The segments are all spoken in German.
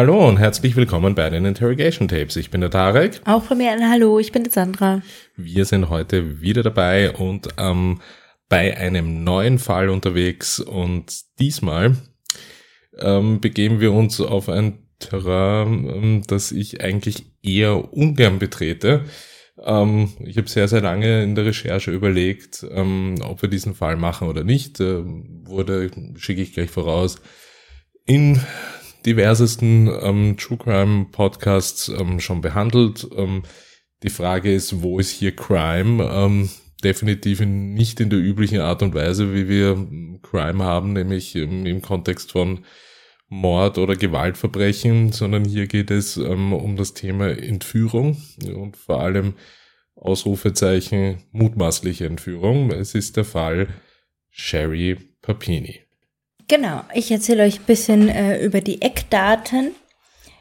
Hallo und herzlich willkommen bei den Interrogation Tapes. Ich bin der Tarek. Auch von mir ein Hallo, ich bin die Sandra. Wir sind heute wieder dabei und bei einem neuen Fall unterwegs. Und diesmal begeben wir uns auf ein Terrain, das ich eigentlich eher ungern betrete. Ich habe sehr, sehr lange in der Recherche überlegt, ob wir diesen Fall machen oder nicht. Schicke ich gleich voraus, in diversesten True Crime Podcasts schon behandelt. Die Frage ist, wo ist hier Crime? Definitiv nicht in der üblichen Art und Weise, wie wir Crime haben, nämlich im Kontext von Mord oder Gewaltverbrechen, sondern hier geht es um das Thema Entführung und vor allem Ausrufezeichen mutmaßliche Entführung. Es ist der Fall Sherri Papini. Genau, ich erzähle euch ein bisschen über die Eckdaten.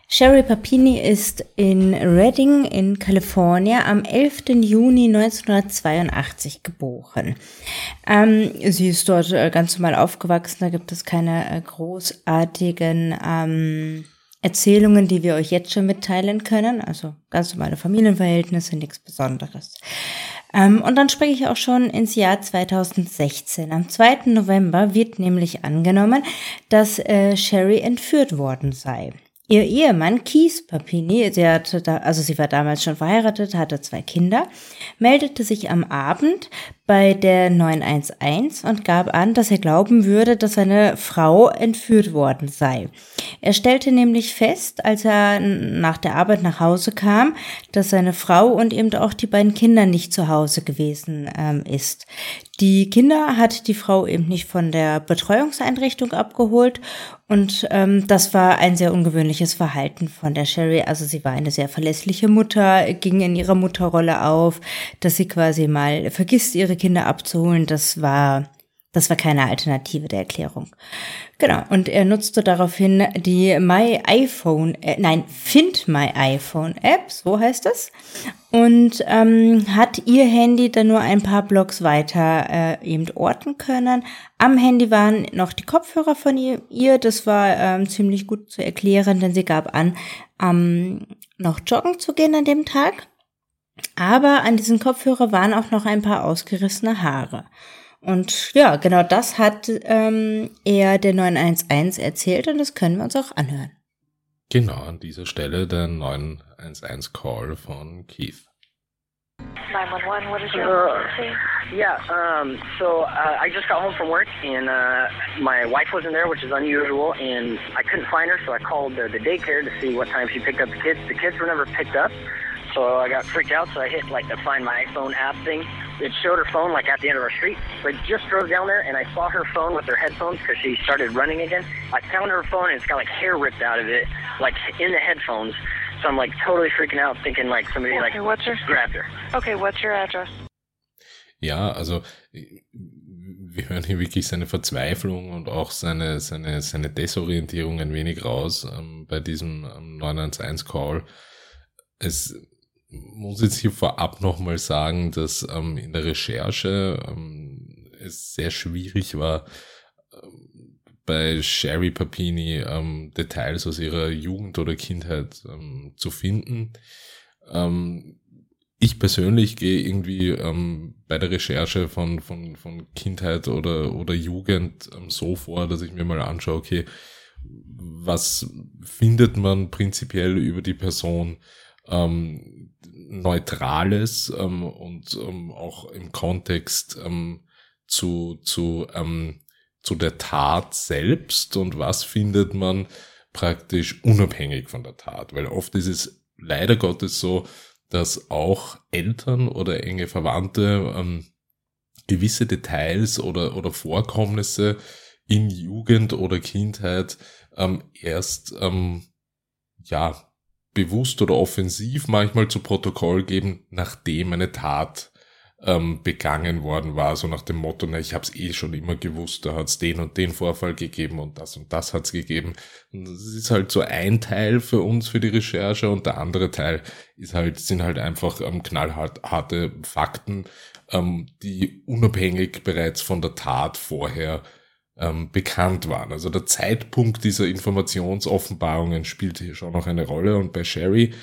Sherri Papini ist in Redding in Kalifornien am 11. Juni 1982 geboren. Sie ist dort ganz normal aufgewachsen, da gibt es keine großartigen Erzählungen, die wir euch jetzt schon mitteilen können. Also ganz normale Familienverhältnisse, nichts Besonderes. Und dann springe ich auch schon ins Jahr 2016. Am 2. November wird nämlich angenommen, dass Sherri entführt worden sei. Ihr Ehemann Keith Papini, sie war damals schon verheiratet, hatte 2 Kinder, meldete sich am Abend bei der 911 und gab an, dass er glauben würde, dass seine Frau entführt worden sei. Er stellte nämlich fest, als er nach der Arbeit nach Hause kam, dass seine Frau und eben auch die beiden Kinder nicht zu Hause gewesen ist. Die Kinder hat die Frau eben nicht von der Betreuungseinrichtung abgeholt und das war ein sehr ungewöhnliches Verhalten von der Sherri. Also sie war eine sehr verlässliche Mutter, ging in ihrer Mutterrolle auf, dass sie quasi mal vergisst, ihre Kinder abzuholen. Das war keine Alternative der Erklärung. Genau, und er nutzte daraufhin die Find My iPhone App, so heißt das, und hat ihr Handy dann nur ein paar Blocks weiter eben orten können. Am Handy waren noch die Kopfhörer von ihr, das war ziemlich gut zu erklären, denn sie gab an, noch joggen zu gehen an dem Tag, aber an diesen Kopfhörer waren auch noch ein paar ausgerissene Haare. Und ja, genau das hat er der 911 erzählt und das können wir uns auch anhören. Genau, an dieser Stelle der 911-Call von Keith. 911, what is your emergency? I just got home from work and my wife wasn't there, which is unusual, and I couldn't find her, so I called the daycare to see what time she picked up the kids. The kids were never picked up. So I got freaked out, so I hit the Find My iPhone app thing. It showed her phone at the end of our street. So I just drove down there and I saw her phone with her headphones because she started running again. I found her phone and it's got hair ripped out of it, in the headphones. So I'm totally freaking out thinking somebody grabbed her. Okay, what's your address? Ja, also wir hören hier wirklich seine Verzweiflung und auch seine Desorientierung ein wenig raus bei diesem 911-Call. Es muss jetzt hier vorab nochmal sagen, dass in der Recherche es sehr schwierig war, bei Sherri Papini Details aus ihrer Jugend oder Kindheit zu finden. Ich persönlich gehe irgendwie bei der Recherche von Kindheit oder Jugend so vor, dass ich mir mal anschaue, okay, was findet man prinzipiell über die Person Neutrales und auch im Kontext zu der Tat selbst und was findet man praktisch unabhängig von der Tat, weil oft ist es leider Gottes so, dass auch Eltern oder enge Verwandte gewisse Details oder Vorkommnisse in Jugend oder Kindheit erst bewusst oder offensiv manchmal zu Protokoll geben, nachdem eine Tat begangen worden war, so nach dem Motto, ich habe es schon immer gewusst, da hat es den und den Vorfall gegeben und das hat es gegeben. Und das ist halt so ein Teil für uns, für die Recherche, und der andere Teil ist sind einfach knallharte Fakten, die unabhängig bereits von der Tat vorher bekannt waren. Also der Zeitpunkt dieser Informationsoffenbarungen spielt hier schon noch eine Rolle. Und bei Sherri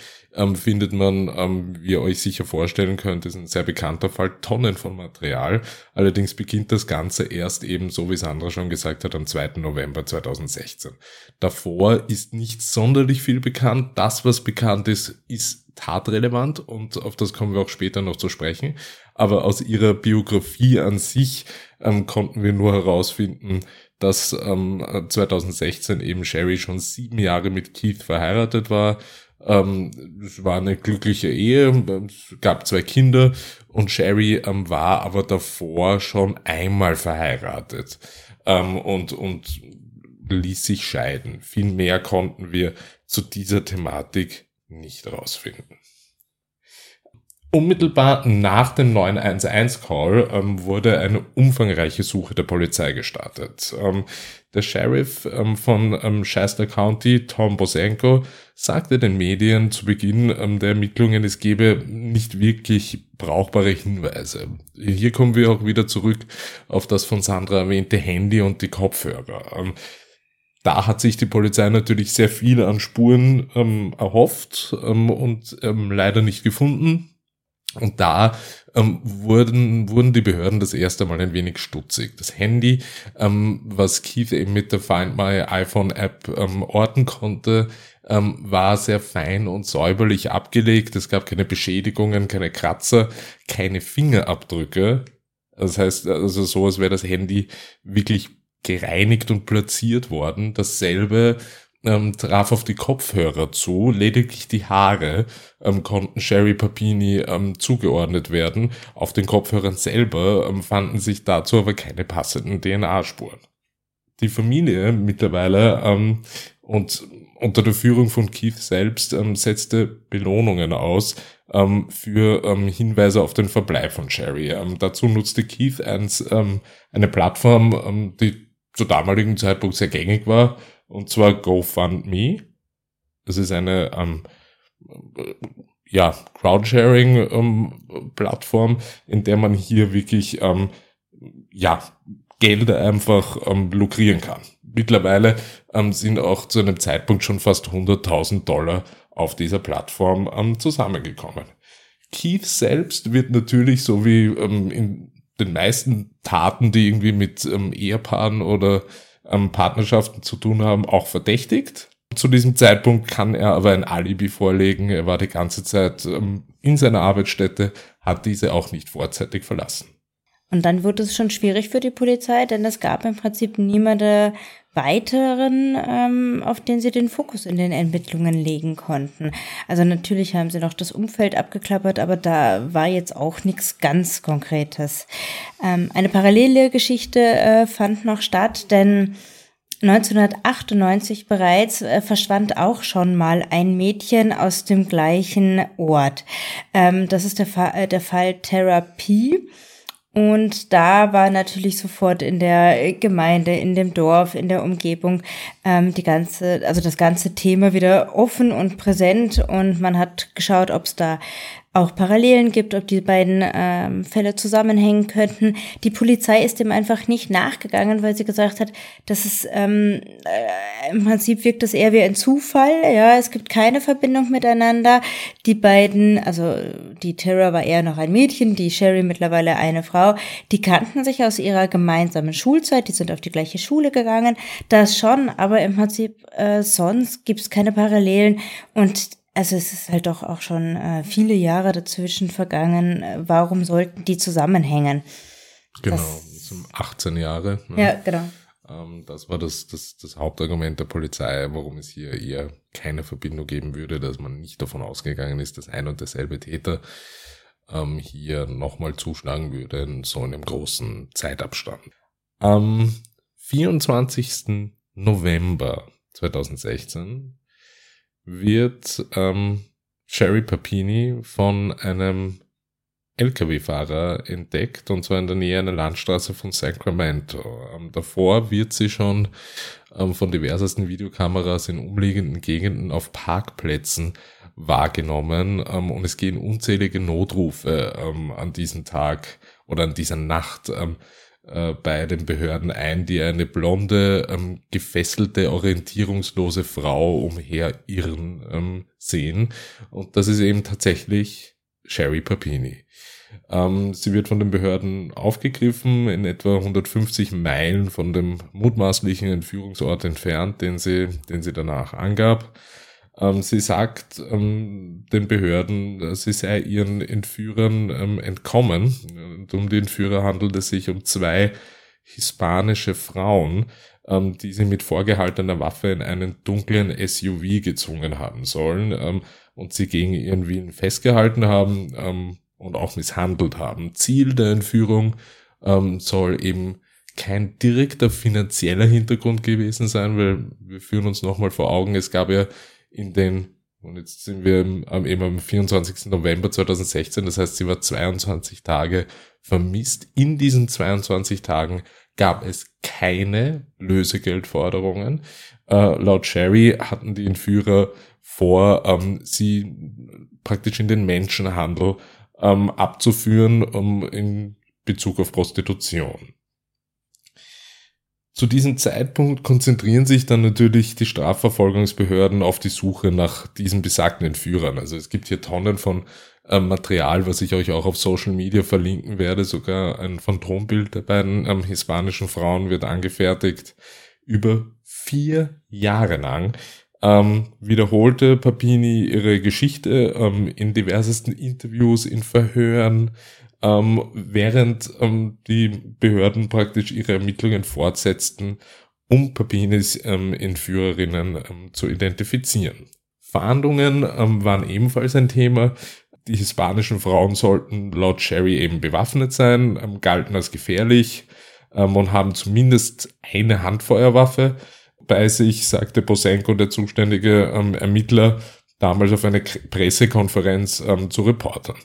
findet man, wie ihr euch sicher vorstellen könnt, ist ein sehr bekannter Fall, Tonnen von Material. Allerdings beginnt das Ganze erst eben, so wie es Sandra schon gesagt hat, am 2. November 2016. Davor ist nicht sonderlich viel bekannt. Das, was bekannt ist, ist tatrelevant und auf das kommen wir auch später noch zu sprechen. Aber aus ihrer Biografie an sich konnten wir nur herausfinden, dass 2016 eben Sherri schon 7 Jahre mit Keith verheiratet war. Es war eine glückliche Ehe, es gab 2 Kinder und Sherri war aber davor schon einmal verheiratet und ließ sich scheiden. Viel mehr konnten wir zu dieser Thematik nicht rausfinden. Unmittelbar nach dem 911-Call wurde eine umfangreiche Suche der Polizei gestartet. Der Sheriff von Shasta County, Tom Bosenko, sagte den Medien zu Beginn der Ermittlungen, es gebe nicht wirklich brauchbare Hinweise. Hier kommen wir auch wieder zurück auf das von Sandra erwähnte Handy und die Kopfhörer. Da hat sich die Polizei natürlich sehr viel an Spuren erhofft und leider nicht gefunden. Und da wurden die Behörden das erste Mal ein wenig stutzig. Das Handy, was Keith eben mit der Find My iPhone App orten konnte, war sehr fein und säuberlich abgelegt. Es gab keine Beschädigungen, keine Kratzer, keine Fingerabdrücke. Das heißt, also so, als wäre das Handy wirklich gereinigt und platziert worden. Dasselbe traf auf die Kopfhörer zu, lediglich die Haare konnten Sherri Papini zugeordnet werden. Auf den Kopfhörern selber fanden sich dazu aber keine passenden DNA-Spuren. Die Familie mittlerweile und unter der Führung von Keith selbst setzte Belohnungen aus für Hinweise auf den Verbleib von Sherri. Dazu nutzte Keith eine Plattform, die zu damaligen Zeitpunkt sehr gängig war, und zwar GoFundMe. Das ist eine Crowdsharing-Plattform, in der man hier wirklich Gelder einfach lukrieren kann. Mittlerweile sind auch zu einem Zeitpunkt schon fast $100.000 auf dieser Plattform zusammengekommen. Keith selbst wird natürlich, so wie in den meisten Taten, die irgendwie mit Ehepaaren oder Partnerschaften zu tun haben, auch verdächtigt. Zu diesem Zeitpunkt kann er aber ein Alibi vorlegen. Er war die ganze Zeit in seiner Arbeitsstätte, hat diese auch nicht vorzeitig verlassen. Und dann wurde es schon schwierig für die Polizei, denn es gab im Prinzip niemanden weiteren, auf den sie den Fokus in den Ermittlungen legen konnten. Also natürlich haben sie noch das Umfeld abgeklappert, aber da war jetzt auch nichts ganz Konkretes. Eine parallele Geschichte fand noch statt, denn 1998 bereits verschwand auch schon mal ein Mädchen aus dem gleichen Ort. Das ist der Fall Thera P., und da war natürlich sofort in der Gemeinde, in dem Dorf, in der Umgebung das ganze Thema wieder offen und präsent. Und man hat geschaut, ob es da auch Parallelen gibt, ob die beiden Fälle zusammenhängen könnten. Die Polizei ist dem einfach nicht nachgegangen, weil sie gesagt hat, dass es im Prinzip wirkt das eher wie ein Zufall. Ja, es gibt keine Verbindung miteinander. Die beiden, also die Thera war eher noch ein Mädchen, die Sherri mittlerweile eine Frau, die kannten sich aus ihrer gemeinsamen Schulzeit, die sind auf die gleiche Schule gegangen. Das schon, aber im Prinzip sonst gibt es keine Parallelen. Und also es ist halt doch auch schon viele Jahre dazwischen vergangen. Warum sollten die zusammenhängen? Genau, das sind 18 Jahre. Ne? Ja, genau. Das war das Hauptargument der Polizei, warum es hier eher keine Verbindung geben würde, dass man nicht davon ausgegangen ist, dass ein und derselbe Täter hier nochmal zuschlagen würde, in so einem großen Zeitabstand. Am 24. November 2016 wird Sherri Papini von einem LKW-Fahrer entdeckt, und zwar in der Nähe einer Landstraße von Sacramento. Davor wird sie schon von diversesten Videokameras in umliegenden Gegenden auf Parkplätzen wahrgenommen, und es gehen unzählige Notrufe an diesem Tag oder an dieser Nacht bei den Behörden ein, die eine blonde, gefesselte, orientierungslose Frau umherirren sehen. Und das ist eben tatsächlich Sherri Papini. Sie wird von den Behörden aufgegriffen, in etwa 150 Meilen von dem mutmaßlichen Entführungsort entfernt, den sie danach angab. Sie sagt den Behörden, sie sei ihren Entführern entkommen. Und um die Entführer handelt es sich um 2 hispanische Frauen, die sie mit vorgehaltener Waffe in einen dunklen SUV gezwungen haben sollen und sie gegen ihren Willen festgehalten haben und auch misshandelt haben. Ziel der Entführung soll eben kein direkter finanzieller Hintergrund gewesen sein, weil wir führen uns nochmal vor Augen, es gab ja und jetzt sind wir eben am 24. November 2016, das heißt, sie war 22 Tage vermisst. In diesen 22 Tagen gab es keine Lösegeldforderungen. Laut Sherri hatten die Entführer vor, sie praktisch in den Menschenhandel abzuführen, in Bezug auf Prostitution. Zu diesem Zeitpunkt konzentrieren sich dann natürlich die Strafverfolgungsbehörden auf die Suche nach diesen besagten Entführern. Also es gibt hier Tonnen von Material, was ich euch auch auf Social Media verlinken werde. Sogar ein Phantombild der beiden hispanischen Frauen wird angefertigt. Über 4 Jahre lang wiederholte Papini ihre Geschichte in diversesten Interviews, in Verhören, während die Behörden praktisch ihre Ermittlungen fortsetzten, um Papinis Entführerinnen zu identifizieren. Fahndungen waren ebenfalls ein Thema. Die hispanischen Frauen sollten laut Sherri eben bewaffnet sein, galten als gefährlich und haben zumindest eine Handfeuerwaffe bei sich, sagte Bosenko, der zuständige Ermittler, damals auf einer Pressekonferenz zu Reportern.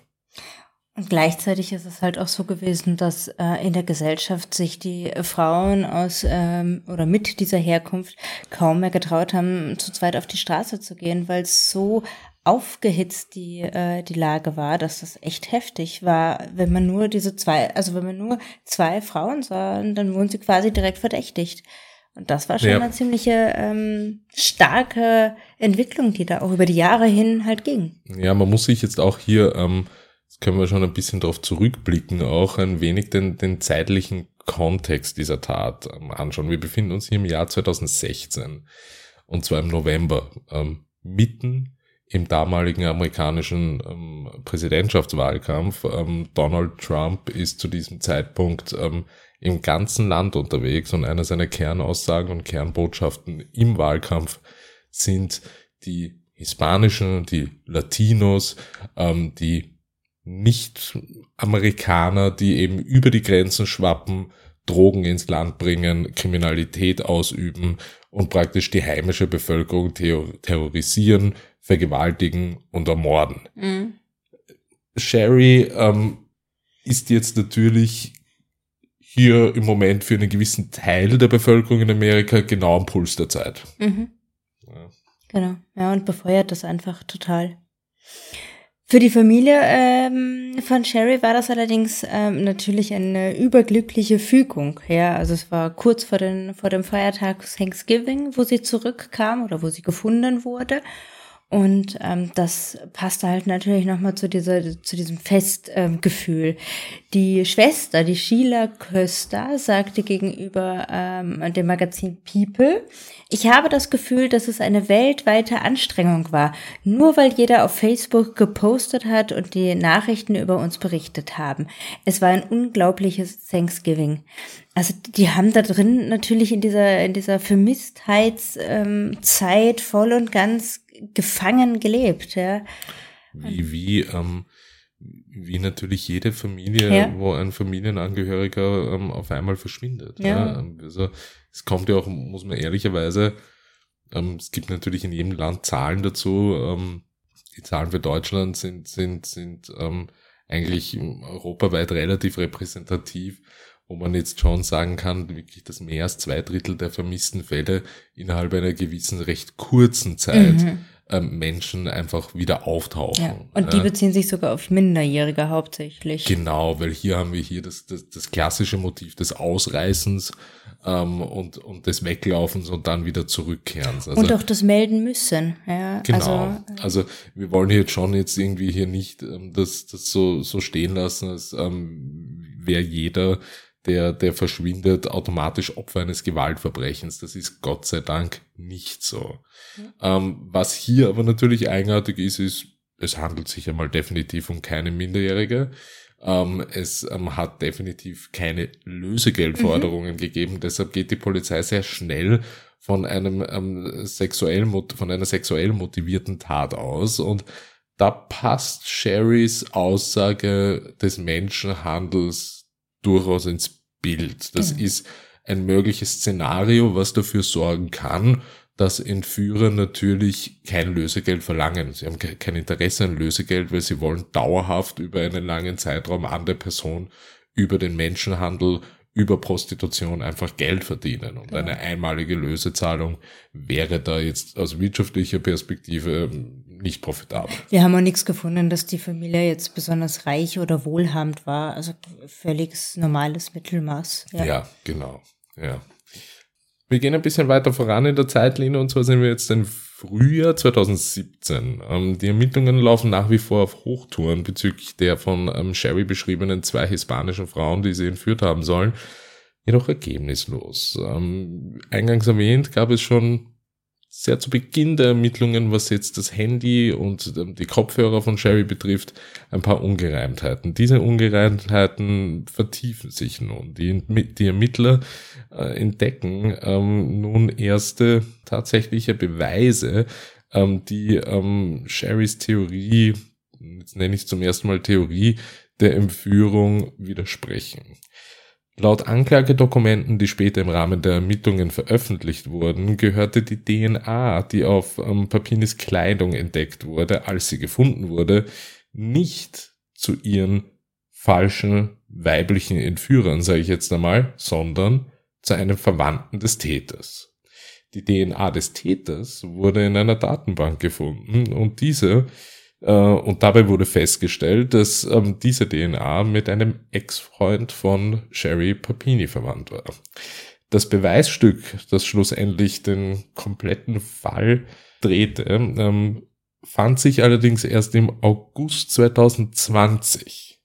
Und gleichzeitig ist es halt auch so gewesen, dass in der Gesellschaft sich die Frauen aus oder mit dieser Herkunft kaum mehr getraut haben, zu zweit auf die Straße zu gehen, weil es so aufgehitzt die Lage war, dass das echt heftig war. Wenn man nur zwei Frauen sah, dann wurden sie quasi direkt verdächtigt. Und das war schon eine ziemliche starke Entwicklung, die da auch über die Jahre hin halt ging. Ja, man muss sich jetzt auch hier können wir schon ein bisschen darauf zurückblicken, auch ein wenig den zeitlichen Kontext dieser Tat anschauen. Wir befinden uns hier im Jahr 2016, und zwar im November, mitten im damaligen amerikanischen Präsidentschaftswahlkampf. Donald Trump ist zu diesem Zeitpunkt im ganzen Land unterwegs, und eine seiner Kernaussagen und Kernbotschaften im Wahlkampf sind die Hispanischen, die Latinos, die Nicht-Amerikaner, die eben über die Grenzen schwappen, Drogen ins Land bringen, Kriminalität ausüben und praktisch die heimische Bevölkerung terrorisieren, vergewaltigen und ermorden. Mhm. Sherri ist jetzt natürlich hier im Moment für einen gewissen Teil der Bevölkerung in Amerika genau am Puls der Zeit. Mhm. Ja. Genau, ja, und befeuert das einfach total. Für die Familie von Sherri war das allerdings natürlich eine überglückliche Fügung. Ja, also es war kurz vor dem Feiertag Thanksgiving, wo sie zurückkam oder wo sie gefunden wurde. Und das passte halt natürlich nochmal zu diesem Festgefühl. Die Schwester, die Sheila Koester, sagte gegenüber dem Magazin People: Ich habe das Gefühl, dass es eine weltweite Anstrengung war, nur weil jeder auf Facebook gepostet hat und die Nachrichten über uns berichtet haben. Es war ein unglaubliches Thanksgiving. Also die haben da drin natürlich in dieser Vermisstheitszeit voll und ganz gefangen gelebt, ja. Wie natürlich jede Familie, ja, wo ein Familienangehöriger auf einmal verschwindet. Ja. Ja. Also es kommt ja auch, muss man ehrlicherweise, es gibt natürlich in jedem Land Zahlen dazu. Die Zahlen für Deutschland sind eigentlich europaweit relativ repräsentativ, wo man jetzt schon sagen kann, wirklich, dass mehr als 2 Drittel der vermissten Fälle innerhalb einer gewissen recht kurzen Zeit Menschen einfach wieder auftauchen. Ja, und die beziehen sich sogar auf Minderjährige hauptsächlich. Genau, weil hier haben wir hier das klassische Motiv des Ausreißens und des Weglaufens und dann wieder Zurückkehrens. Also, und auch das Melden müssen. Ja, genau, also wir wollen jetzt irgendwie hier nicht das so stehen lassen, als wäre jeder, der verschwindet, automatisch Opfer eines Gewaltverbrechens. Das ist Gott sei Dank nicht so. Ja. Was hier aber natürlich eigenartig ist, es handelt sich einmal definitiv um keine Minderjährige. Es hat definitiv keine Lösegeldforderungen gegeben. Deshalb geht die Polizei sehr schnell von einer sexuell motivierten Tat aus. Und da passt Sherris Aussage des Menschenhandels durchaus ins Bild. Das ist ein mögliches Szenario, was dafür sorgen kann, dass Entführer natürlich kein Lösegeld verlangen. Sie haben kein Interesse an Lösegeld, weil sie wollen dauerhaft über einen langen Zeitraum an der Person, über den Menschenhandel, über Prostitution einfach Geld verdienen. Und eine einmalige Lösezahlung wäre da jetzt aus wirtschaftlicher Perspektive nicht profitabel. Wir haben auch nichts gefunden, dass die Familie jetzt besonders reich oder wohlhabend war. Also völlig normales Mittelmaß. Ja, genau. Ja. Wir gehen ein bisschen weiter voran in der Zeitlinie, und zwar sind wir jetzt im Frühjahr 2017. Die Ermittlungen laufen nach wie vor auf Hochtouren bezüglich der von Sherri beschriebenen 2 hispanischen Frauen, die sie entführt haben sollen, jedoch ergebnislos. Eingangs erwähnt, gab es schon sehr zu Beginn der Ermittlungen, was jetzt das Handy und die Kopfhörer von Sherri betrifft, ein paar Ungereimtheiten. Diese Ungereimtheiten vertiefen sich nun. Die Ermittler entdecken nun erste tatsächliche Beweise, die Sherris Theorie, jetzt nenne ich es zum ersten Mal Theorie, der Entführung widersprechen. Laut Anklagedokumenten, die später im Rahmen der Ermittlungen veröffentlicht wurden, gehörte die DNA, die auf Papinis Kleidung entdeckt wurde, als sie gefunden wurde, nicht zu ihren falschen weiblichen Entführern, sage ich jetzt einmal, sondern zu einem Verwandten des Täters. Die DNA des Täters wurde in einer Datenbank gefunden und dabei wurde festgestellt, dass diese DNA mit einem Ex-Freund von Sherri Papini verwandt war. Das Beweisstück, das schlussendlich den kompletten Fall drehte, fand sich allerdings erst im August 2020.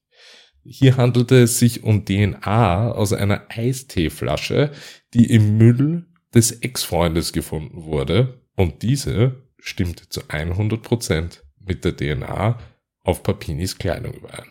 Hier handelte es sich um DNA aus einer Eisteeflasche, die im Müll des Ex-Freundes gefunden wurde, und diese stimmte zu 100% mit der DNA auf Papinis Kleidung überein.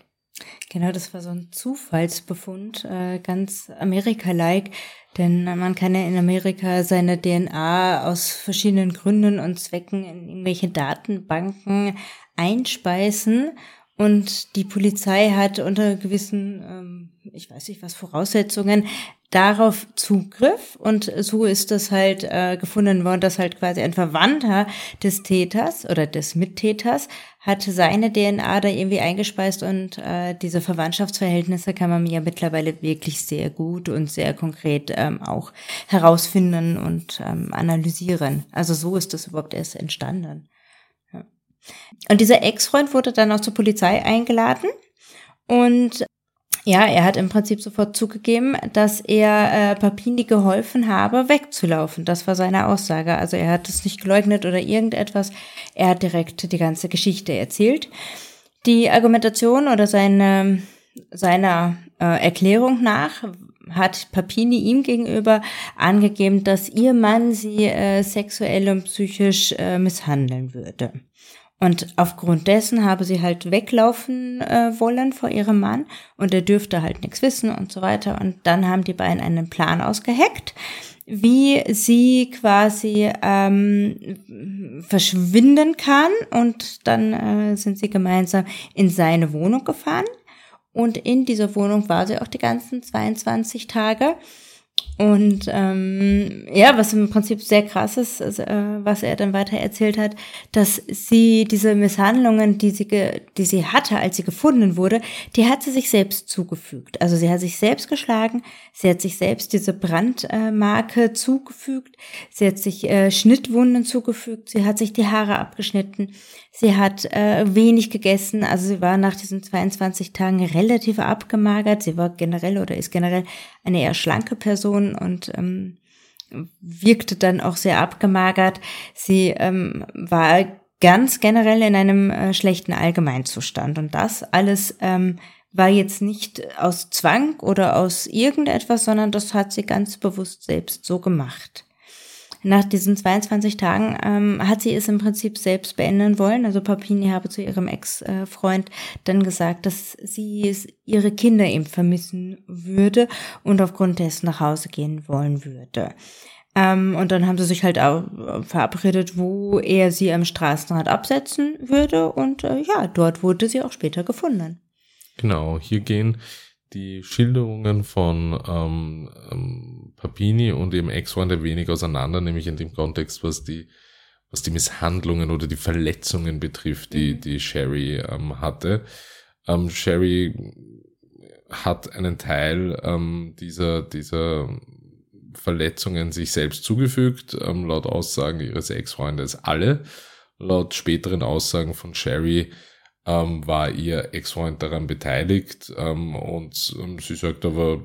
Genau, das war so ein Zufallsbefund, ganz Amerika-like, denn man kann ja in Amerika seine DNA aus verschiedenen Gründen und Zwecken in irgendwelche Datenbanken einspeisen, und die Polizei hat unter gewissen, ich weiß nicht was, Voraussetzungen darauf Zugriff, und so ist das halt gefunden worden, dass halt quasi ein Verwandter des Täters oder des Mittäters hat seine DNA da irgendwie eingespeist, und diese Verwandtschaftsverhältnisse kann man ja mittlerweile wirklich sehr gut und sehr konkret auch herausfinden und analysieren. Also so ist das überhaupt erst entstanden. Ja. Und dieser Ex-Freund wurde dann auch zur Polizei eingeladen, und ja, er hat im Prinzip sofort zugegeben, dass er Papini geholfen habe, wegzulaufen. Das war seine Aussage. Also er hat es nicht geleugnet oder irgendetwas. Er hat direkt die ganze Geschichte erzählt. Die Argumentation oder seiner Erklärung nach hat Papini ihm gegenüber angegeben, dass ihr Mann sie sexuell und psychisch misshandeln würde. Und aufgrund dessen habe sie halt weglaufen wollen vor ihrem Mann, und er dürfte halt nichts wissen und so weiter. Und dann haben die beiden einen Plan ausgeheckt, wie sie quasi verschwinden kann. Und dann sind sie gemeinsam in seine Wohnung gefahren. Und in dieser Wohnung war sie auch die ganzen 22 Tage. Und ja, was im Prinzip sehr krass ist, also, was er dann weiter erzählt hat, dass sie diese Misshandlungen, die sie hatte, als sie gefunden wurde, die hat sie sich selbst zugefügt. Also sie hat sich selbst geschlagen, sie hat sich selbst diese Brandmarke zugefügt, sie hat sich Schnittwunden zugefügt, sie hat sich die Haare abgeschnitten, sie hat wenig gegessen, also sie war nach diesen 22 Tagen relativ abgemagert, sie war generell oder ist generell eine eher schlanke Person und wirkte dann auch sehr abgemagert. Sie war ganz generell in einem schlechten Allgemeinzustand. Und das alles war jetzt nicht aus Zwang oder aus irgendetwas, sondern das hat sie ganz bewusst selbst so gemacht. Nach diesen 22 Tagen hat sie es im Prinzip selbst beenden wollen. Also Papini habe zu ihrem Ex-Freund dann gesagt, dass sie ihre Kinder eben vermissen würde und aufgrund dessen nach Hause gehen wollen würde. Und dann haben sie sich halt auch verabredet, wo er sie am Straßenrand absetzen würde. Und ja, dort wurde sie auch später gefunden. Genau, hier gehen die Schilderungen von Papini und ihrem Ex-Freund ein wenig auseinander, nämlich in dem Kontext, was die Misshandlungen oder die Verletzungen betrifft, die Sherri hatte. Sherri hat einen Teil dieser Verletzungen sich selbst zugefügt, laut Aussagen ihres Ex-Freundes alle. Laut späteren Aussagen von Sherri war ihr Ex-Freund daran beteiligt und sie sagt aber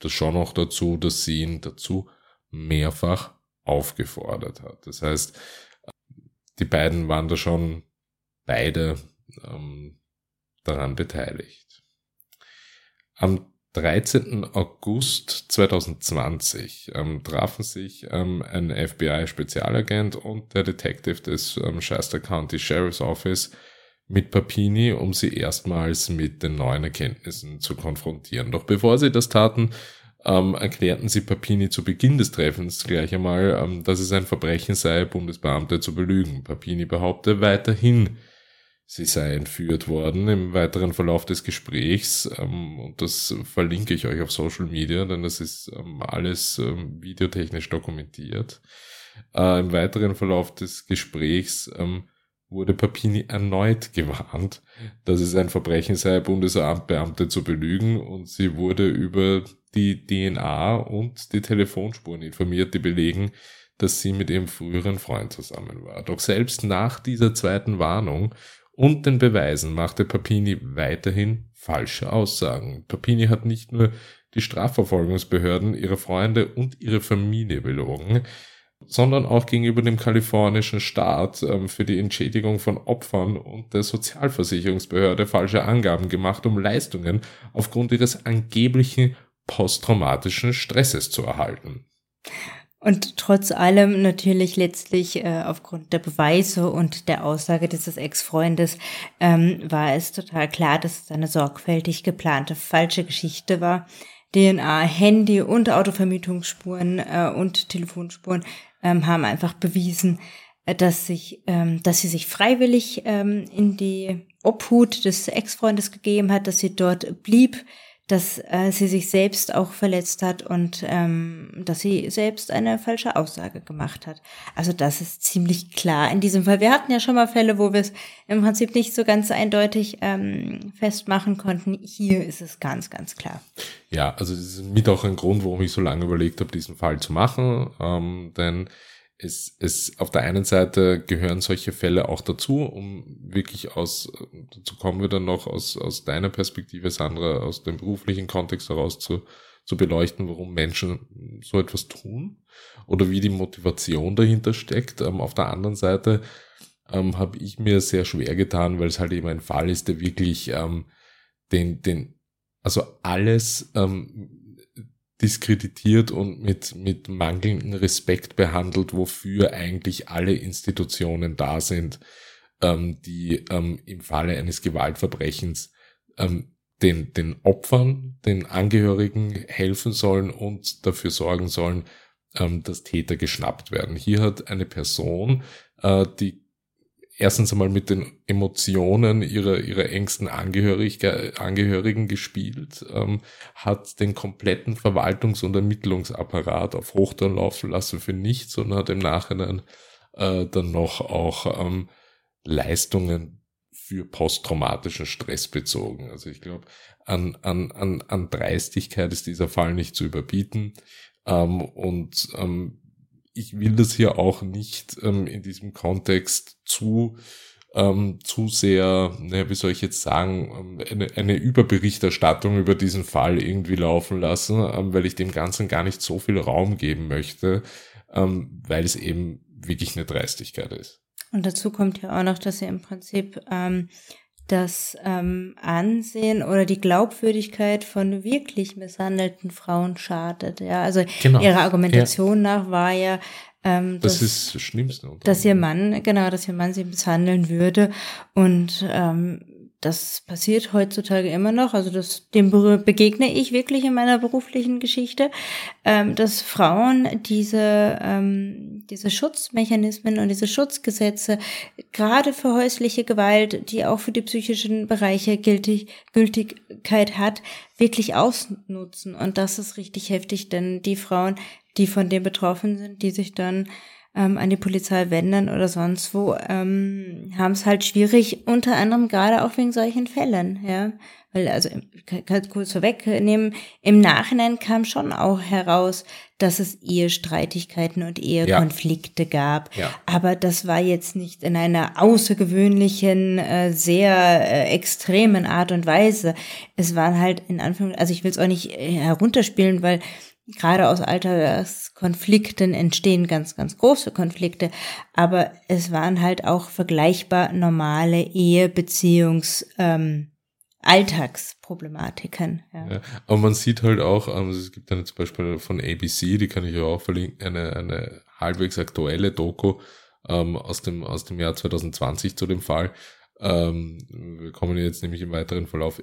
das schon noch dazu, dass sie ihn dazu mehrfach aufgefordert hat. Das heißt, die beiden waren da schon beide daran beteiligt. Am 13. August 2020 trafen sich ein FBI-Spezialagent und der Detective des Shasta County Sheriff's Office mit Papini, um sie erstmals mit den neuen Erkenntnissen zu konfrontieren. Doch bevor sie das taten, erklärten sie Papini zu Beginn des Treffens gleich einmal, dass es ein Verbrechen sei, Bundesbeamte zu belügen. Papini behauptete weiterhin, sie sei entführt worden. Im weiteren Verlauf des Gesprächs, und das verlinke ich euch auf Social Media, denn das ist alles videotechnisch dokumentiert, im weiteren Verlauf des Gesprächs wurde Papini erneut gewarnt, dass es ein Verbrechen sei, Bundesbeamte zu belügen, und sie wurde über die DNA und die Telefonspuren informiert, die belegen, dass sie mit ihrem früheren Freund zusammen war. Doch selbst nach dieser zweiten Warnung und den Beweisen machte Papini weiterhin falsche Aussagen. Papini hat nicht nur die Strafverfolgungsbehörden, ihre Freunde und ihre Familie belogen, sondern auch gegenüber dem kalifornischen Staat für die Entschädigung von Opfern und der Sozialversicherungsbehörde falsche Angaben gemacht, um Leistungen aufgrund ihres angeblichen posttraumatischen Stresses zu erhalten. Und trotz allem natürlich letztlich aufgrund der Beweise und der Aussage dieses Ex-Freundes war es total klar, dass es eine sorgfältig geplante falsche Geschichte war. DNA, Handy und Autovermietungsspuren und Telefonspuren haben einfach bewiesen, dass sie sich freiwillig in die Obhut des Ex-Freundes gegeben hat, dass sie dort blieb, dass sie sich selbst auch verletzt hat und dass sie selbst eine falsche Aussage gemacht hat. Also das ist ziemlich klar in diesem Fall. Wir hatten ja schon mal Fälle, wo wir es im Prinzip nicht so ganz eindeutig festmachen konnten. Hier ist es ganz, ganz klar. Ja, also das ist mit auch ein Grund, warum ich so lange überlegt habe, diesen Fall zu machen. Denn es auf der einen Seite gehören solche Fälle auch dazu, um wirklich dazu kommen wir dann noch aus deiner Perspektive, Sandra, aus dem beruflichen Kontext heraus zu beleuchten, warum Menschen so etwas tun oder wie die Motivation dahinter steckt. Auf der anderen Seite habe ich mir sehr schwer getan, weil es halt eben ein Fall ist, der wirklich also alles diskreditiert und mit mangelndem Respekt behandelt, wofür eigentlich alle Institutionen da sind, die im Falle eines Gewaltverbrechens den Opfern, den Angehörigen helfen sollen und dafür sorgen sollen, dass Täter geschnappt werden. Hier hat eine Person, die erstens einmal mit den Emotionen ihrer engsten Angehörigen gespielt, hat den kompletten Verwaltungs- und Ermittlungsapparat auf Hochtouren laufen lassen für nichts und hat im Nachhinein dann noch auch Leistungen für posttraumatischen Stress bezogen. Also ich glaube, an Dreistigkeit ist dieser Fall nicht zu überbieten. Ich will das hier auch nicht in diesem Kontext zu sehr, wie soll ich jetzt sagen, eine Überberichterstattung über diesen Fall irgendwie laufen lassen, weil ich dem Ganzen gar nicht so viel Raum geben möchte, weil es eben wirklich eine Dreistigkeit ist. Und dazu kommt ja auch noch, dass ihr im Prinzip das Ansehen oder die Glaubwürdigkeit von wirklich misshandelten Frauen schadet. Ja, also genau. Ihrer Argumentation nach war ja, das ist das Schlimmste, dass ihr Mann sie misshandeln würde. Und das passiert heutzutage immer noch. Also dem begegne ich wirklich in meiner beruflichen Geschichte, dass Frauen diese Schutzmechanismen und diese Schutzgesetze, gerade für häusliche Gewalt, die auch für die psychischen Bereiche Gültigkeit hat, wirklich ausnutzen. Und das ist richtig heftig, denn die Frauen, die von dem betroffen sind, die sich dann an die Polizei wenden oder sonst wo, haben es halt schwierig, unter anderem gerade auch wegen solchen Fällen, ja. Weil, also, kann kurz vorwegnehmen, im Nachhinein kam schon auch heraus, dass es Ehestreitigkeiten und Ehekonflikte gab. Ja. Aber das war jetzt nicht in einer außergewöhnlichen, sehr extremen Art und Weise. Es waren halt in Anführungszeichen, also ich will es auch nicht herunterspielen, weil gerade aus Alterskonflikten entstehen ganz, ganz große Konflikte, aber es waren halt auch vergleichbar normale Alltagsproblematiken. Ja. Aber man sieht halt auch, es gibt dann zum Beispiel von ABC, die kann ich ja auch verlinken, eine halbwegs aktuelle Doku aus dem Jahr 2020 zu dem Fall. Wir kommen jetzt nämlich im weiteren Verlauf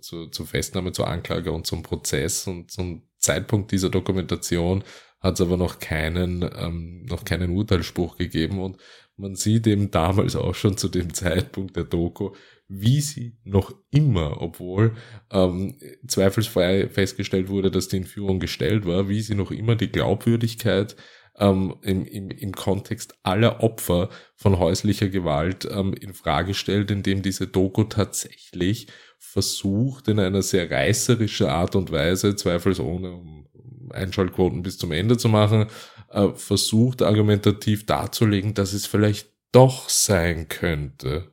zur Festnahme, zur Anklage und zum Prozess, und zum Zeitpunkt dieser Dokumentation hat es aber noch keinen Urteilsspruch gegeben, und man sieht eben damals auch schon zu dem Zeitpunkt der Doku, wie sie noch immer, obwohl zweifelsfrei festgestellt wurde, dass die Entführung gestellt war, wie sie noch immer die Glaubwürdigkeit im Kontext aller Opfer von häuslicher Gewalt in Frage stellt, indem diese Doku tatsächlich versucht, in einer sehr reißerischen Art und Weise, zweifelsohne um Einschaltquoten bis zum Ende zu machen, versucht argumentativ darzulegen, dass es vielleicht doch sein könnte,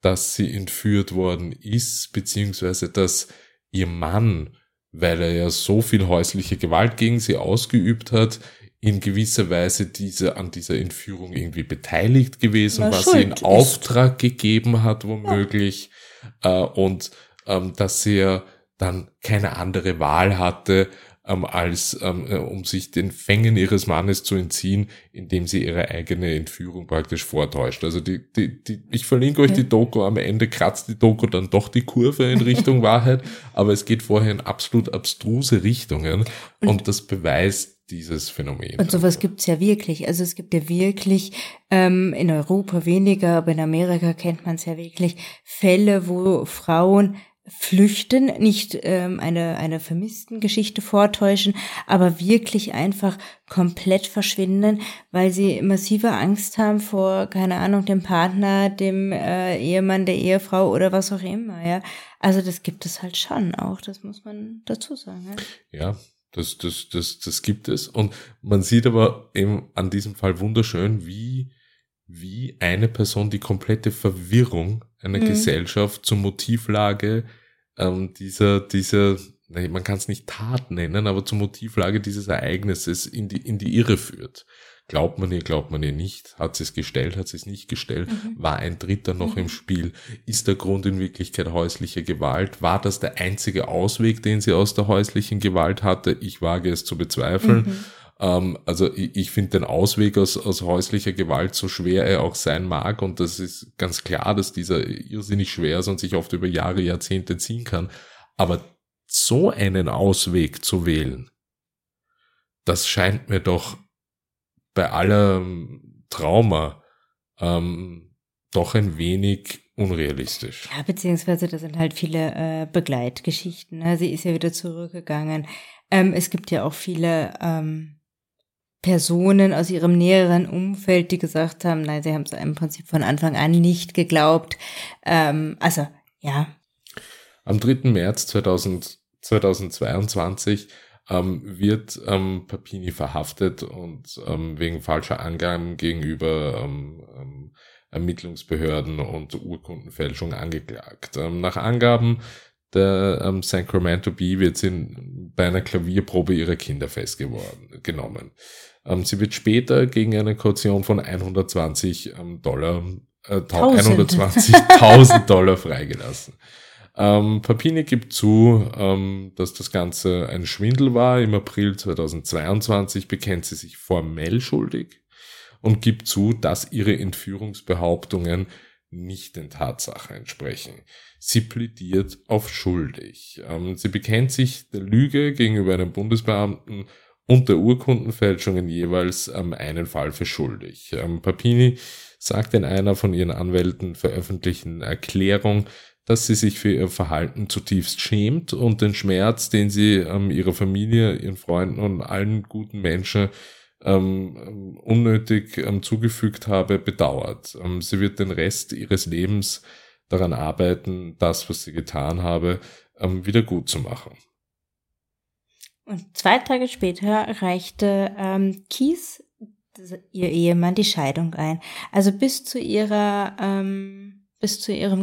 dass sie entführt worden ist, beziehungsweise dass ihr Mann, weil er ja so viel häusliche Gewalt gegen sie ausgeübt hat, in gewisser Weise an dieser Entführung irgendwie beteiligt gewesen, was sie in Auftrag gegeben hat, womöglich, dass er dann keine andere Wahl hatte, um sich den Fängen ihres Mannes zu entziehen, indem sie ihre eigene Entführung praktisch vortäuscht. Also ich verlinke euch die Doku, am Ende kratzt die Doku dann doch die Kurve in Richtung Wahrheit, aber es geht vorher in absolut abstruse Richtungen, und das beweist dieses Phänomen. Und sowas gibt's ja wirklich. Also es gibt ja wirklich in Europa weniger, aber in Amerika kennt man es ja wirklich, Fälle, wo Frauen flüchten, nicht eine Vermisstengeschichte vortäuschen, aber wirklich einfach komplett verschwinden, weil sie massive Angst haben vor, keine Ahnung, dem Partner, dem Ehemann, der Ehefrau oder was auch immer. Ja, also das gibt es halt schon auch. Das muss man dazu sagen. Ja. Das gibt es, und man sieht aber eben an diesem Fall wunderschön, wie eine Person die komplette Verwirrung einer Gesellschaft zur Motivlage dieser man kann es nicht Tat nennen, aber zur Motivlage dieses Ereignisses in die Irre führt. Glaubt man ihr nicht? Hat sie es gestellt, hat sie es nicht gestellt? War ein Dritter noch im Spiel? Ist der Grund in Wirklichkeit häusliche Gewalt? War das der einzige Ausweg, den sie aus der häuslichen Gewalt hatte? Ich wage es zu bezweifeln. Also ich finde den Ausweg aus häuslicher Gewalt, so schwer er auch sein mag, und das ist ganz klar, dass dieser irrsinnig schwer ist und sich oft über Jahre, Jahrzehnte ziehen kann, aber so einen Ausweg zu wählen, das scheint mir doch bei allem Trauma doch ein wenig unrealistisch. Ja, beziehungsweise da sind halt viele Begleitgeschichten. Ne? Sie ist ja wieder zurückgegangen. Es gibt ja auch viele Personen aus ihrem näheren Umfeld, die gesagt haben, nein, sie haben es im Prinzip von Anfang an nicht geglaubt. Also, ja. Am 3. März 2022 wird Papini verhaftet und wegen falscher Angaben gegenüber Ermittlungsbehörden und Urkundenfälschung angeklagt. Nach Angaben der Sacramento Bee wird sie bei einer Klavierprobe ihrer Kinder festgenommen. Sie wird später gegen eine Kaution von $120.000 freigelassen. Papini gibt zu, dass das Ganze ein Schwindel war. Im April 2022 bekennt sie sich formell schuldig und gibt zu, dass ihre Entführungsbehauptungen nicht den Tatsachen entsprechen. Sie plädiert auf schuldig. Sie bekennt sich der Lüge gegenüber einem Bundesbeamten und der Urkundenfälschungen jeweils einen Fall für schuldig. Papini sagt in einer von ihren Anwälten veröffentlichten Erklärung, dass sie sich für ihr Verhalten zutiefst schämt und den Schmerz, den sie ihrer Familie, ihren Freunden und allen guten Menschen unnötig zugefügt habe, bedauert. Sie wird den Rest ihres Lebens daran arbeiten, das, was sie getan habe, wieder gut zu machen. Und 2 Tage später reichte Keith, ihr Ehemann, die Scheidung ein. Also bis zu ihrem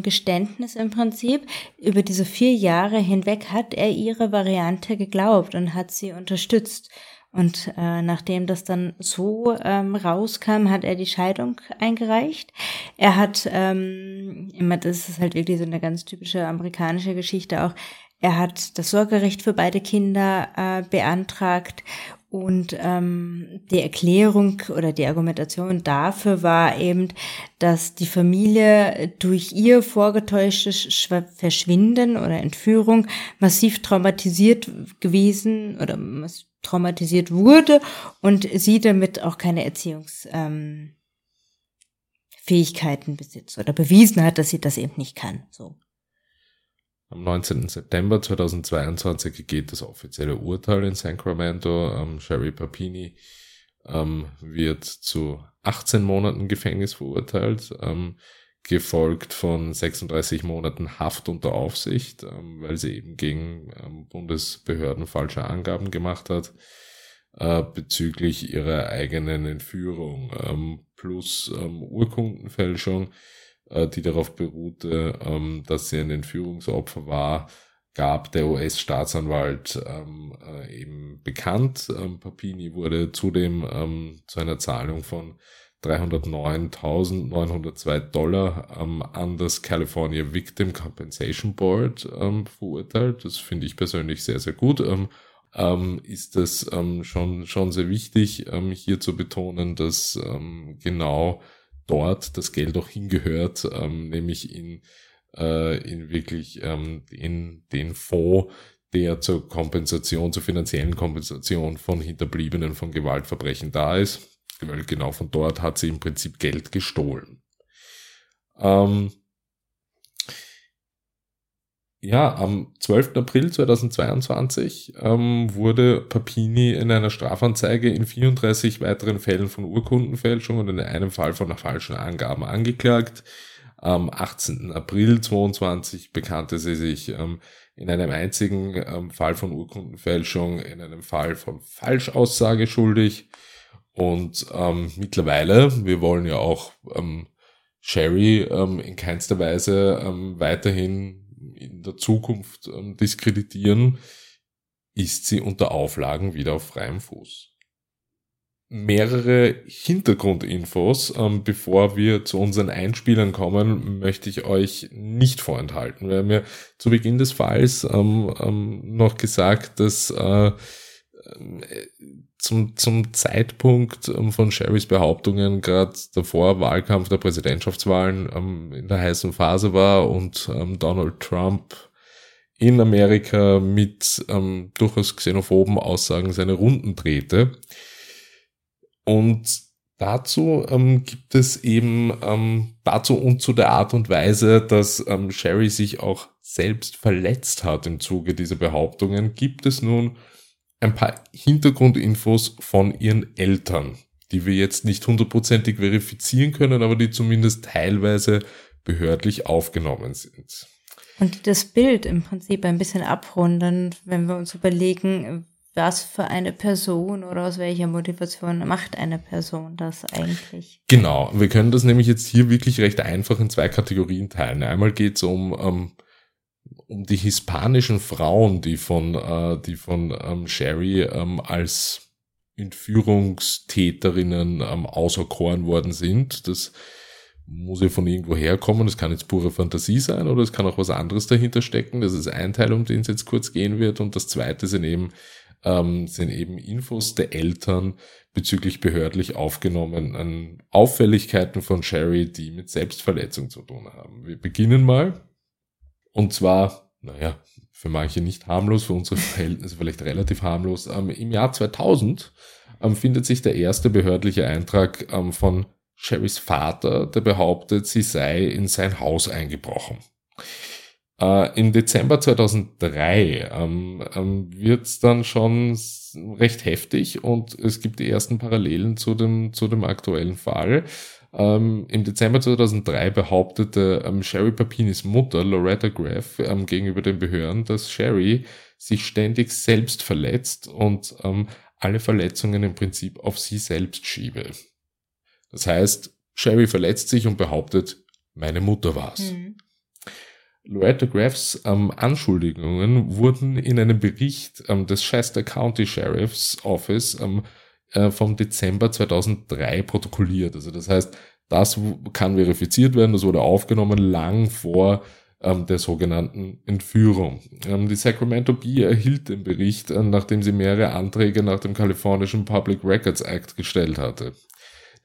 Geständnis im Prinzip, über diese 4 Jahre hinweg hat er ihre Variante geglaubt und hat sie unterstützt. Und nachdem das dann so rauskam, hat er die Scheidung eingereicht. Er hat, das ist halt wirklich so eine ganz typische amerikanische Geschichte auch, er hat das Sorgerecht für beide Kinder beantragt. Und die Erklärung oder die Argumentation dafür war eben, dass die Familie durch ihr vorgetäuschtes Verschwinden oder Entführung massiv traumatisiert gewesen oder traumatisiert wurde und sie damit auch keine Erziehungsfähigkeiten besitzt oder bewiesen hat, dass sie das eben nicht kann. So. Am 19. September 2022 geht das offizielle Urteil in Sacramento. Sherri Papini wird zu 18 Monaten Gefängnis verurteilt, gefolgt von 36 Monaten Haft unter Aufsicht, weil sie eben gegen Bundesbehörden falsche Angaben gemacht hat, bezüglich ihrer eigenen Entführung, plus Urkundenfälschung, die darauf beruhte, dass sie ein Entführungsopfer war, gab der US-Staatsanwalt eben bekannt. Papini wurde zudem zu einer Zahlung von $309.902 an das California Victim Compensation Board verurteilt. Das finde ich persönlich sehr, sehr gut. Ist das schon sehr wichtig, hier zu betonen, dass genau dort das Geld auch hingehört, nämlich in wirklich den Fonds, der zur Kompensation, zur finanziellen Kompensation von Hinterbliebenen von Gewaltverbrechen da ist, weil genau von dort hat sie im Prinzip Geld gestohlen. Am 12. April 2022 wurde Papini in einer Strafanzeige in 34 weiteren Fällen von Urkundenfälschung und in einem Fall von falschen Angaben angeklagt. Am 18. April 2022 bekannte sie sich in einem einzigen Fall von Urkundenfälschung, in einem Fall von Falschaussage schuldig. Und mittlerweile, wir wollen ja auch Sherri in keinster Weise weiterhin in der Zukunft diskreditieren, ist sie unter Auflagen wieder auf freiem Fuß. Mehrere Hintergrundinfos, bevor wir zu unseren Einspielern kommen, möchte ich euch nicht vorenthalten. Wir haben ja zu Beginn des Falls noch gesagt, dass zum Zeitpunkt von Sherris Behauptungen gerade davor Wahlkampf der Präsidentschaftswahlen in der heißen Phase war und Donald Trump in Amerika mit durchaus xenophoben Aussagen seine Runden drehte. Und Dazu gibt es eben dazu und zu der Art und Weise, dass Sherri sich auch selbst verletzt hat im Zuge dieser Behauptungen, gibt es nun ein paar Hintergrundinfos von ihren Eltern, die wir jetzt nicht hundertprozentig verifizieren können, aber die zumindest teilweise behördlich aufgenommen sind. Und das Bild im Prinzip ein bisschen abrunden, wenn wir uns überlegen, was für eine Person oder aus welcher Motivation macht eine Person das eigentlich? Genau, wir können das nämlich jetzt hier wirklich recht einfach in zwei Kategorien teilen. Einmal geht es um die hispanischen Frauen, die von Sherri als Entführungstäterinnen auserkoren worden sind. Das muss ja von irgendwo herkommen. Das kann jetzt pure Fantasie sein oder es kann auch was anderes dahinter stecken. Das ist ein Teil, um den es jetzt kurz gehen wird. Und das Zweite sind eben Infos der Eltern bezüglich behördlich aufgenommenen Auffälligkeiten von Sherri, die mit Selbstverletzung zu tun haben. Wir beginnen mal. Und zwar, naja, für manche nicht harmlos, für unsere Verhältnisse vielleicht relativ harmlos. Im Jahr 2000 findet sich der erste behördliche Eintrag von Sherris Vater, der behauptet, sie sei in sein Haus eingebrochen. Im Dezember 2003 wird's dann schon recht heftig und es gibt die ersten Parallelen zu dem aktuellen Fall. Im Dezember 2003 behauptete Sherri Papinis Mutter Loretta Graff gegenüber den Behörden, dass Sherri sich ständig selbst verletzt und alle Verletzungen im Prinzip auf sie selbst schiebe. Das heißt, Sherri verletzt sich und behauptet, meine Mutter war's. Mhm. Loretta Graffs Anschuldigungen wurden in einem Bericht des Shasta County Sheriff's Office vom Dezember 2003 protokolliert. Also das heißt, das kann verifiziert werden, das wurde aufgenommen lang vor der sogenannten Entführung. Die Sacramento Bee erhielt den Bericht, nachdem sie mehrere Anträge nach dem kalifornischen Public Records Act gestellt hatte.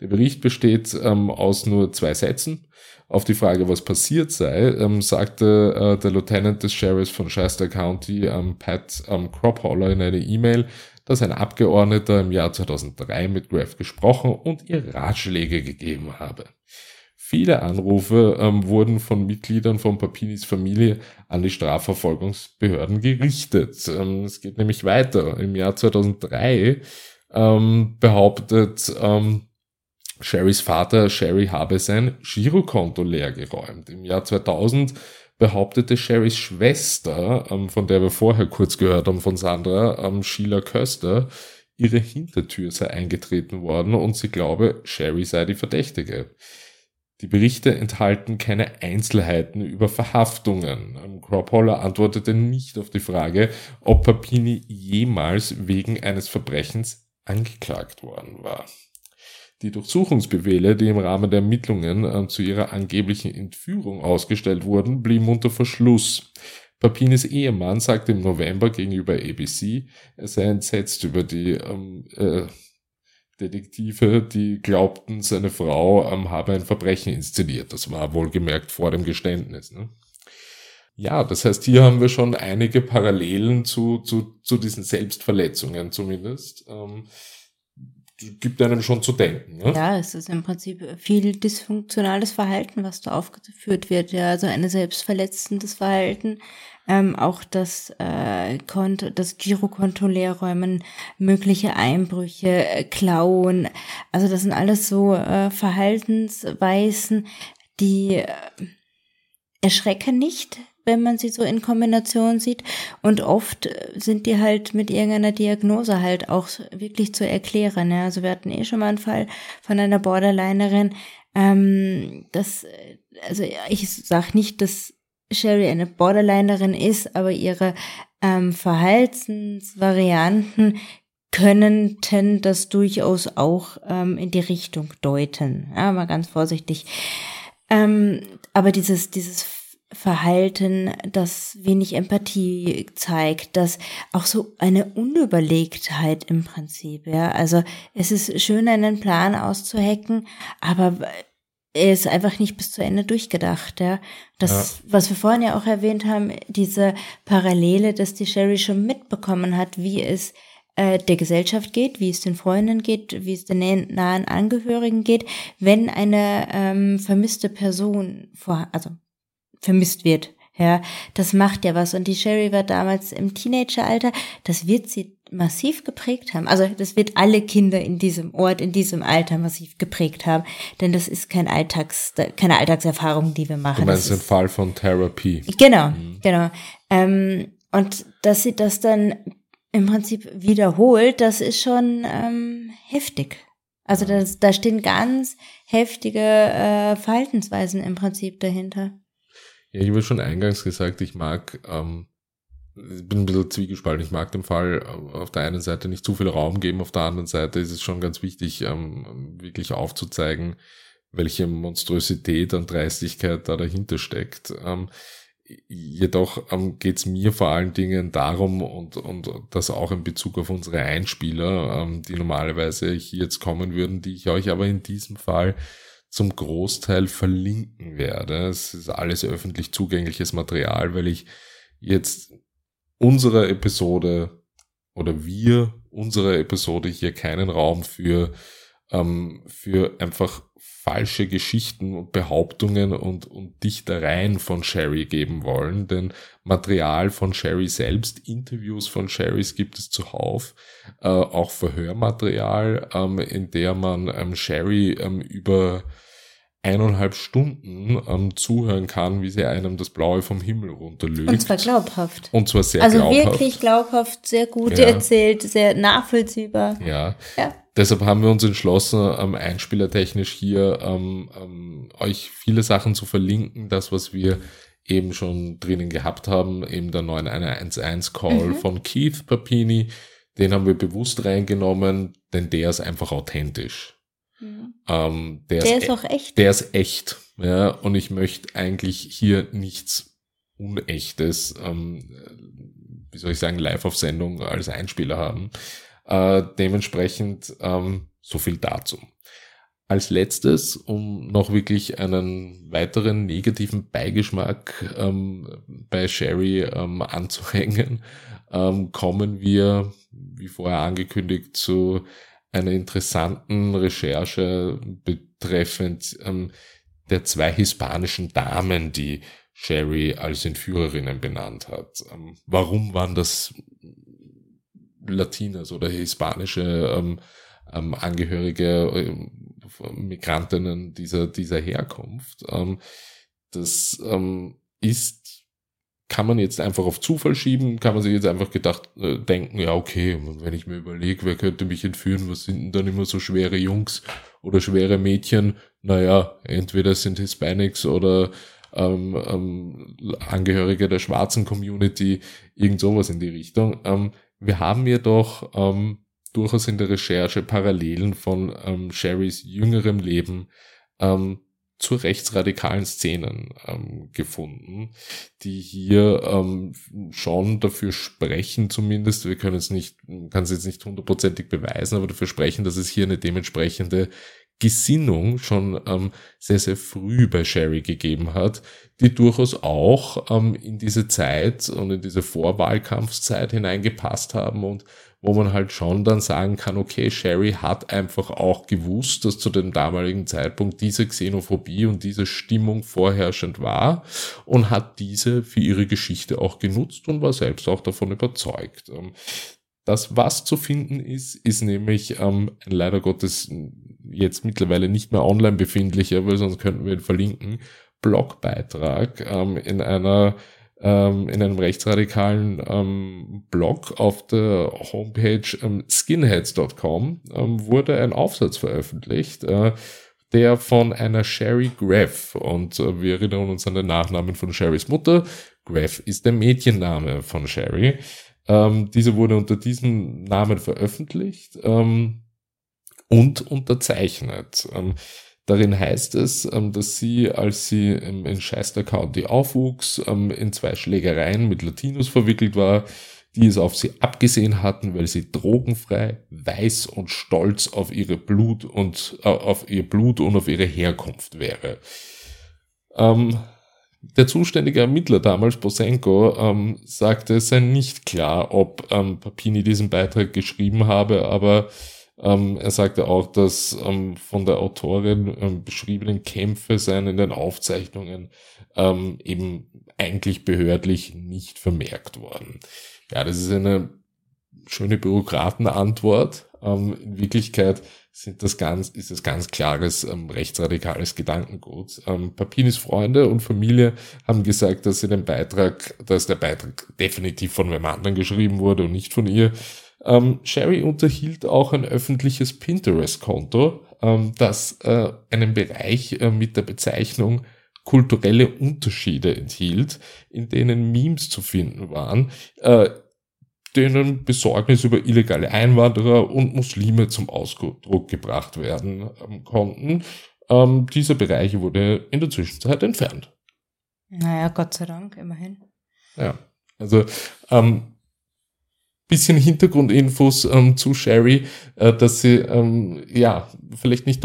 Der Bericht besteht aus nur 2 Sätzen. Auf die Frage, was passiert sei, sagte der Lieutenant des Sheriffs von Shasta County, Pat Kropholler, in einer E-Mail, dass ein Abgeordneter im Jahr 2003 mit Graff gesprochen und ihr Ratschläge gegeben habe. Viele Anrufe wurden von Mitgliedern von Papinis Familie an die Strafverfolgungsbehörden gerichtet. Es geht nämlich weiter. Im Jahr 2003 behauptet Sherris Vater, Sherri habe sein Girokonto leergeräumt. Im Jahr 2000 behauptete Sherris Schwester, von der wir vorher kurz gehört haben, von Sandra, Sheila Koester, ihre Hintertür sei eingetreten worden und sie glaube, Sherri sei die Verdächtige. Die Berichte enthalten keine Einzelheiten über Verhaftungen. Kropholler antwortete nicht auf die Frage, ob Papini jemals wegen eines Verbrechens angeklagt worden war. Die Durchsuchungsbefehle, die im Rahmen der Ermittlungen zu ihrer angeblichen Entführung ausgestellt wurden, blieben unter Verschluss. Papinis Ehemann sagte im November gegenüber ABC, er sei entsetzt über die Detektive, die glaubten, seine Frau habe ein Verbrechen inszeniert. Das war wohlgemerkt vor dem Geständnis. Ne? Ja, das heißt, hier haben wir schon einige Parallelen zu diesen Selbstverletzungen zumindest. Gibt einem schon zu denken. Ne? Ja, es ist im Prinzip viel dysfunktionales Verhalten, was da aufgeführt wird. Ja, also ein selbstverletzendes Verhalten, auch das Girokonto leerräumen, mögliche Einbrüche, Klauen. Also das sind alles so Verhaltensweisen, die erschrecken nicht, wenn man sie so in Kombination sieht. Und oft sind die halt mit irgendeiner Diagnose halt auch wirklich zu erklären. Ja? Also wir hatten schon mal einen Fall von einer Borderlinerin. Ich sage nicht, dass Sherri eine Borderlinerin ist, aber ihre Verhaltensvarianten könnten das durchaus auch in die Richtung deuten. Ja, mal ganz vorsichtig. Aber dieses Verhalten, das wenig Empathie zeigt, das auch so eine Unüberlegtheit im Prinzip, ja. Also es ist schön, einen Plan auszuhacken, aber er ist einfach nicht bis zu Ende durchgedacht, ja. Was wir vorhin ja auch erwähnt haben, diese Parallele, dass die Sherri schon mitbekommen hat, wie es der Gesellschaft geht, wie es den Freunden geht, wie es den nahen Angehörigen geht, wenn eine vermisste Person vermisst wird. Ja, das macht ja was. Und die Sherri war damals im Teenageralter. Das wird sie massiv geprägt haben. Also das wird alle Kinder in diesem Ort, in diesem Alter massiv geprägt haben. Denn das ist keine Alltagserfahrung, die wir machen. Du meinst den Fall von Thera P. Genau, genau. Und dass sie das dann im Prinzip wiederholt, das ist schon heftig. Also da stehen ganz heftige Verhaltensweisen im Prinzip dahinter. Ja, ich habe schon eingangs gesagt, ich bin ein bisschen zwiegespalten. Ich mag dem Fall auf der einen Seite nicht zu viel Raum geben, auf der anderen Seite ist es schon ganz wichtig, wirklich aufzuzeigen, welche Monstrosität und Dreistigkeit da dahinter steckt. Jedoch geht es mir vor allen Dingen darum, und das auch in Bezug auf unsere Einspieler, die normalerweise hier jetzt kommen würden, die ich euch aber in diesem Fall zum Großteil verlinken werde. Es ist alles öffentlich zugängliches Material, weil ich jetzt unsere Episode hier keinen Raum für einfach falsche Geschichten und Behauptungen und Dichtereien von Sherri geben wollen, denn Material von Sherri selbst, Interviews von Sherris gibt es zuhauf, auch Verhörmaterial, in der man Sherri über 1,5 Stunden zuhören kann, wie sie einem das Blaue vom Himmel runterlügt. Und zwar glaubhaft. Und zwar sehr glaubhaft. Also wirklich glaubhaft, sehr gut erzählt, sehr nachvollziehbar. Ja. Deshalb haben wir uns entschlossen, einspielertechnisch hier euch viele Sachen zu verlinken. Das, was wir eben schon drinnen gehabt haben, eben der 9111-Call von Keith Papini, den haben wir bewusst reingenommen, denn der ist einfach authentisch. Der ist auch echt. Der ist echt, ja. Und ich möchte eigentlich hier nichts Unechtes, live auf Sendung als Einspieler haben. Dementsprechend so viel dazu. Als letztes, um noch wirklich einen weiteren negativen Beigeschmack bei Sherri anzuhängen, kommen wir, wie vorher angekündigt, zu einer interessanten Recherche betreffend der 2 hispanischen Damen, die Sherri als Entführerinnen benannt hat. Warum waren das Latinas oder hispanische Angehörige, Migrantinnen dieser Herkunft? Kann man jetzt einfach auf Zufall schieben? Kann man sich jetzt einfach denken, ja okay, wenn ich mir überlege, wer könnte mich entführen, was sind denn dann immer so schwere Jungs oder schwere Mädchen? Naja, entweder sind Hispanics oder Angehörige der schwarzen Community, irgend sowas in die Richtung. Wir haben jedoch durchaus in der Recherche Parallelen von Sherris jüngerem Leben zu rechtsradikalen Szenen gefunden, die hier schon dafür sprechen, zumindest, wir können es nicht, kann es jetzt nicht hundertprozentig beweisen, aber dafür sprechen, dass es hier eine dementsprechende Gesinnung schon sehr, sehr früh bei Sherri gegeben hat, die durchaus auch in diese Zeit und in diese Vorwahlkampfszeit hineingepasst haben und wo man halt schon dann sagen kann, okay, Sherri hat einfach auch gewusst, dass zu dem damaligen Zeitpunkt diese Xenophobie und diese Stimmung vorherrschend war und hat diese für ihre Geschichte auch genutzt und war selbst auch davon überzeugt. Das, was zu finden ist, ist nämlich leider Gottes jetzt mittlerweile nicht mehr online befindlicher, weil sonst könnten wir ihn verlinken, Blogbeitrag in einem rechtsradikalen Blog auf der Homepage skinheads.com wurde ein Aufsatz veröffentlicht, der von einer Sherri Graff, und wir erinnern uns an den Nachnamen von Sherris Mutter, Graff ist der Mädchenname von Sherri, diese wurde unter diesem Namen veröffentlicht und unterzeichnet. Darin heißt es, dass sie, als sie in Shasta County aufwuchs, in 2 Schlägereien mit Latinos verwickelt war, die es auf sie abgesehen hatten, weil sie drogenfrei, weiß und stolz auf ihre Blut und auf ihr Blut und auf ihre Herkunft wäre. Der zuständige Ermittler damals, Bosenko, sagte, es sei nicht klar, ob Papini diesen Beitrag geschrieben habe, aber er sagte auch, dass von der Autorin beschriebenen Kämpfe seien in den Aufzeichnungen eben eigentlich behördlich nicht vermerkt worden. Ja, das ist eine schöne Bürokratenantwort. In Wirklichkeit ist das ganz klares rechtsradikales Gedankengut. Papinis Freunde und Familie haben gesagt, dass der Beitrag definitiv von einem anderen geschrieben wurde und nicht von ihr. Sherri unterhielt auch ein öffentliches Pinterest-Konto, das einen Bereich mit der Bezeichnung kulturelle Unterschiede enthielt, in denen Memes zu finden waren, denen Besorgnis über illegale Einwanderer und Muslime zum Ausdruck gebracht werden konnten. Dieser Bereich wurde in der Zwischenzeit entfernt. Naja, Gott sei Dank, immerhin. Ja, also bisschen Hintergrundinfos zu Sherri, dass sie vielleicht nicht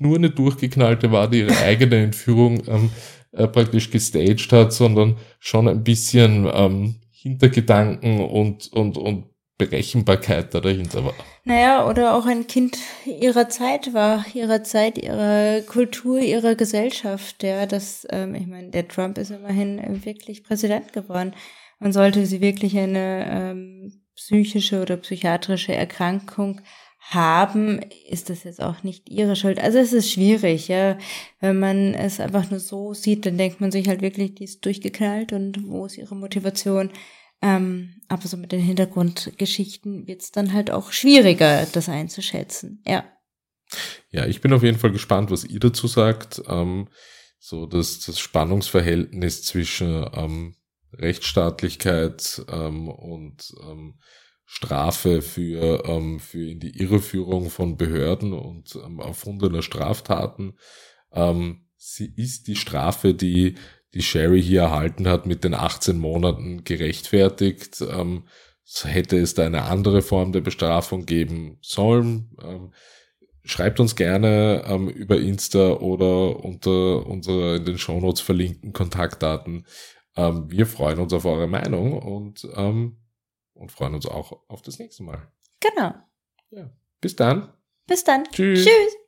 nur eine durchgeknallte war, die ihre eigene Entführung praktisch gestaged hat, sondern schon ein bisschen Hintergedanken und Berechenbarkeit da dahinter war. Naja, oder auch ein Kind ihrer Zeit war, ihrer Kultur, ihrer Gesellschaft. Ja, ich meine, der Trump ist immerhin wirklich Präsident geworden. Man sollte sie wirklich eine psychische oder psychiatrische Erkrankung haben, ist das jetzt auch nicht ihre Schuld. Also es ist schwierig, ja. Wenn man es einfach nur so sieht, dann denkt man sich halt wirklich, die ist durchgeknallt und wo ist ihre Motivation? Aber so mit den Hintergrundgeschichten wird es dann halt auch schwieriger, das einzuschätzen, ja. Ja, ich bin auf jeden Fall gespannt, was ihr dazu sagt. Das Spannungsverhältnis zwischen Rechtsstaatlichkeit und Strafe für die Irreführung von Behörden und erfundener Straftaten. Sie ist die Strafe, die Sherri hier erhalten hat, mit den 18 Monaten gerechtfertigt. Hätte es da eine andere Form der Bestrafung geben sollen? Schreibt uns gerne über Insta oder unter unserer in den Shownotes verlinkten Kontaktdaten. Wir freuen uns auf eure Meinung und freuen uns auch auf das nächste Mal. Genau. Ja. Bis dann. Tschüss. Tschüss.